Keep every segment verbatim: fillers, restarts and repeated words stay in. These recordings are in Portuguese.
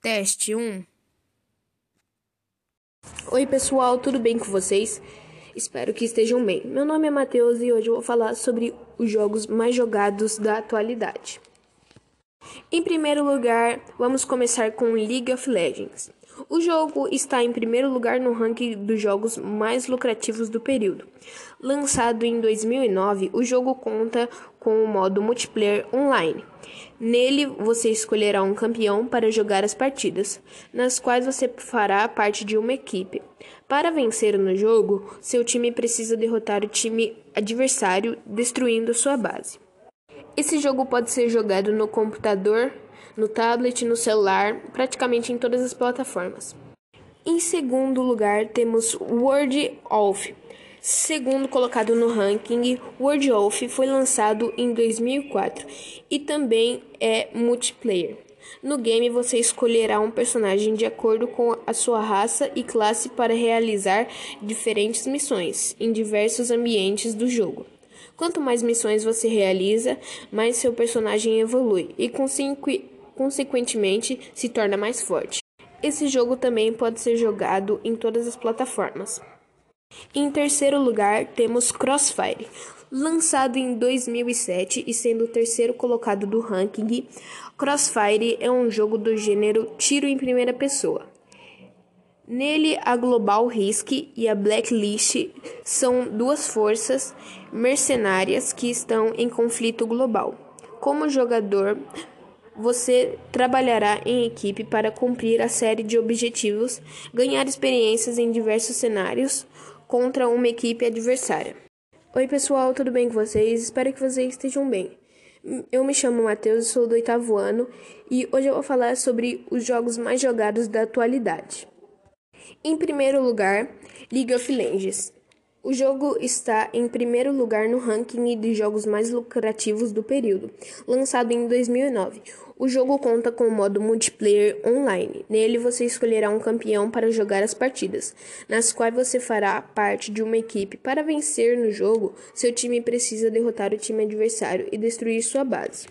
Teste um. Oi pessoal, tudo bem com vocês? Espero que estejam bem. Meu nome é Matheus e hoje eu vou falar sobre os jogos mais jogados da atualidade. Em primeiro lugar, vamos começar com League of Legends. O jogo está em primeiro lugar no ranking dos jogos mais lucrativos do período. Lançado em dois mil e nove, o jogo conta com o modo multiplayer online. Nele, você escolherá um campeão para jogar as partidas, nas quais você fará parte de uma equipe. Para vencer no jogo, seu time precisa derrotar o time adversário, destruindo sua base. Esse jogo pode ser jogado no computador, no tablet, no celular, praticamente em todas as plataformas. Em segundo lugar, temos World of. Segundo colocado no ranking, World of foi lançado em dois mil e quatro e também é multiplayer. No game, você escolherá um personagem de acordo com a sua raça e classe para realizar diferentes missões em diversos ambientes do jogo. Quanto mais missões você realiza, mais seu personagem evolui e, consequentemente, se torna mais forte. Esse jogo também pode ser jogado em todas as plataformas. Em terceiro lugar, temos Crossfire. Lançado em dois mil e sete e sendo o terceiro colocado do ranking, Crossfire é um jogo do gênero tiro em primeira pessoa. Nele, a Global Risk e a Blacklist são duas forças mercenárias que estão em conflito global. Como jogador, você trabalhará em equipe para cumprir a série de objetivos, ganhar experiências em diversos cenários contra uma equipe adversária. Oi pessoal, tudo bem com vocês? Espero que vocês estejam bem. Eu me chamo Matheus, sou do oitavo ano e hoje eu vou falar sobre os jogos mais jogados da atualidade. Em primeiro lugar, League of Legends. O jogo está em primeiro lugar no ranking de jogos mais lucrativos do período, lançado em dois mil e nove. O jogo conta com o modo multiplayer online. Nele, você escolherá um campeão para jogar as partidas, nas quais você fará parte de uma equipe. Para vencer no jogo, seu time precisa derrotar o time adversário e destruir sua base.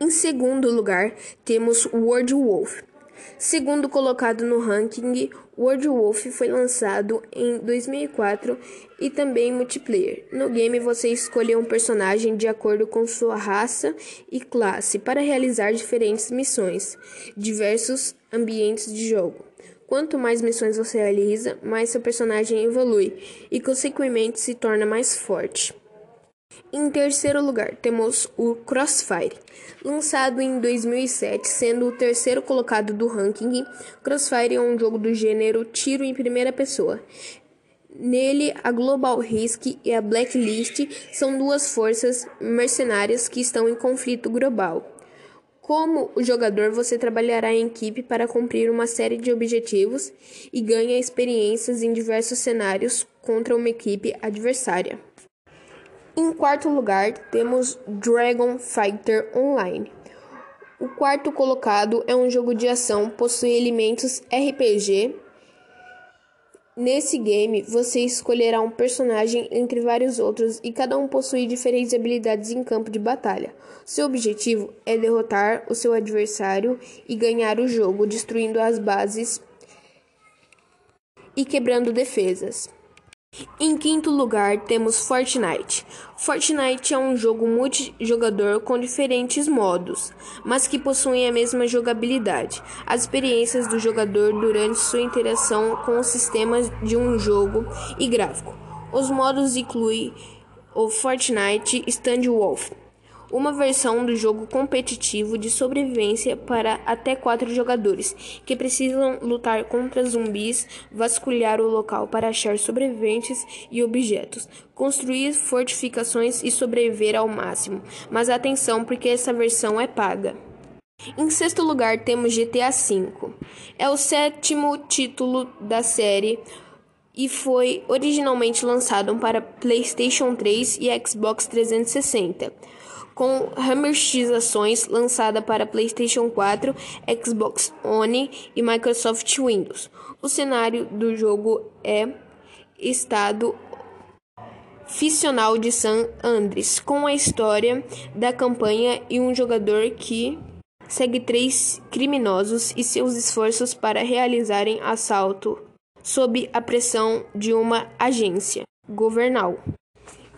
Em segundo lugar, temos World of Warcraft. Segundo colocado no ranking, World of Warcraft foi lançado em dois mil e quatro e também multiplayer. No game, você escolhe um personagem de acordo com sua raça e classe para realizar diferentes missões, diversos ambientes de jogo. Quanto mais missões você realiza, mais seu personagem evolui e, consequentemente, se torna mais forte. Em terceiro lugar, temos o Crossfire. Lançado em dois mil e sete, sendo o terceiro colocado do ranking, Crossfire é um jogo do gênero tiro em primeira pessoa. Nele, a Global Risk e a Blacklist são duas forças mercenárias que estão em conflito global. Como jogador, você trabalhará em equipe para cumprir uma série de objetivos e ganha experiências em diversos cenários contra uma equipe adversária. Em quarto lugar, temos Dragon Fighter Online. O quarto colocado é um jogo de ação, possui elementos R P G. Nesse game, você escolherá um personagem entre vários outros e cada um possui diferentes habilidades em campo de batalha. Seu objetivo é derrotar o seu adversário e ganhar o jogo, destruindo as bases e quebrando defesas. Em quinto lugar, temos Fortnite. Fortnite é um jogo multijogador com diferentes modos, mas que possuem a mesma jogabilidade. As experiências do jogador durante sua interação com os sistemas de um jogo e gráfico. Os modos incluem o Fortnite Standoff, uma versão do jogo competitivo de sobrevivência para até quatro jogadores, que precisam lutar contra zumbis, vasculhar o local para achar sobreviventes e objetos, construir fortificações e sobreviver ao máximo. Mas atenção, porque essa versão é paga. Em sexto lugar, temos G T A cinco. É o sétimo título da série e foi originalmente lançado para PlayStation três e Xbox trezentos e sessenta. Com remasterizações lançada para PlayStation quatro, Xbox One e Microsoft Windows. O cenário do jogo é estado ficcional de San Andreas, com a história da campanha e um jogador que segue três criminosos e seus esforços para realizarem assalto sob a pressão de uma agência governal.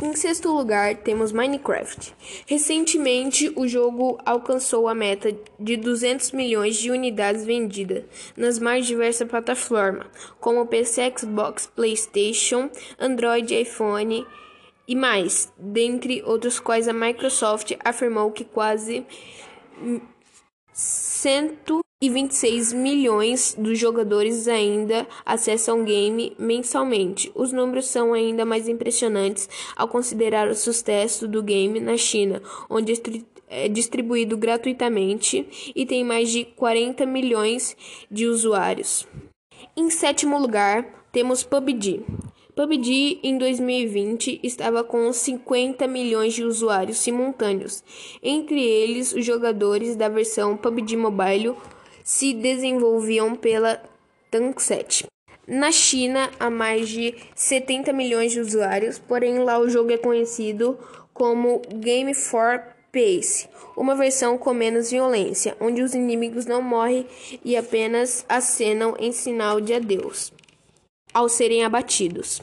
Em sexto lugar, temos Minecraft. Recentemente, o jogo alcançou a meta de duzentos milhões de unidades vendidas nas mais diversas plataformas, como P C, Xbox, PlayStation, Android, iPhone e mais, dentre outros quais a Microsoft afirmou que quase cento e vinte e seis milhões dos jogadores ainda acessam o game mensalmente. Os números são ainda mais impressionantes ao considerar o sucesso do game na China, onde é distribuído gratuitamente e tem mais de quarenta milhões de usuários. Em sétimo lugar, temos P U B G. P U B G em dois mil e vinte estava com cinquenta milhões de usuários simultâneos. Entre eles, os jogadores da versão P U B G Mobile se desenvolviam pela Tencent. Na China, há mais de setenta milhões de usuários, porém lá o jogo é conhecido como Game for Pace, uma versão com menos violência, onde os inimigos não morrem e apenas acenam em sinal de adeus ao serem abatidos,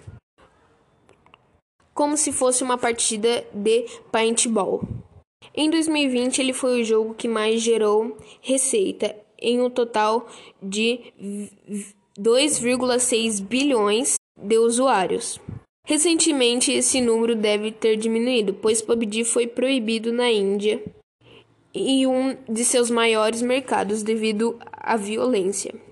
como se fosse uma partida de paintball. Em dois mil e vinte, ele foi o jogo que mais gerou receita, em um total de dois vírgula seis bilhões de usuários. Recentemente, esse número deve ter diminuído, pois P U B G foi proibido na Índia e um de seus maiores mercados devido à violência.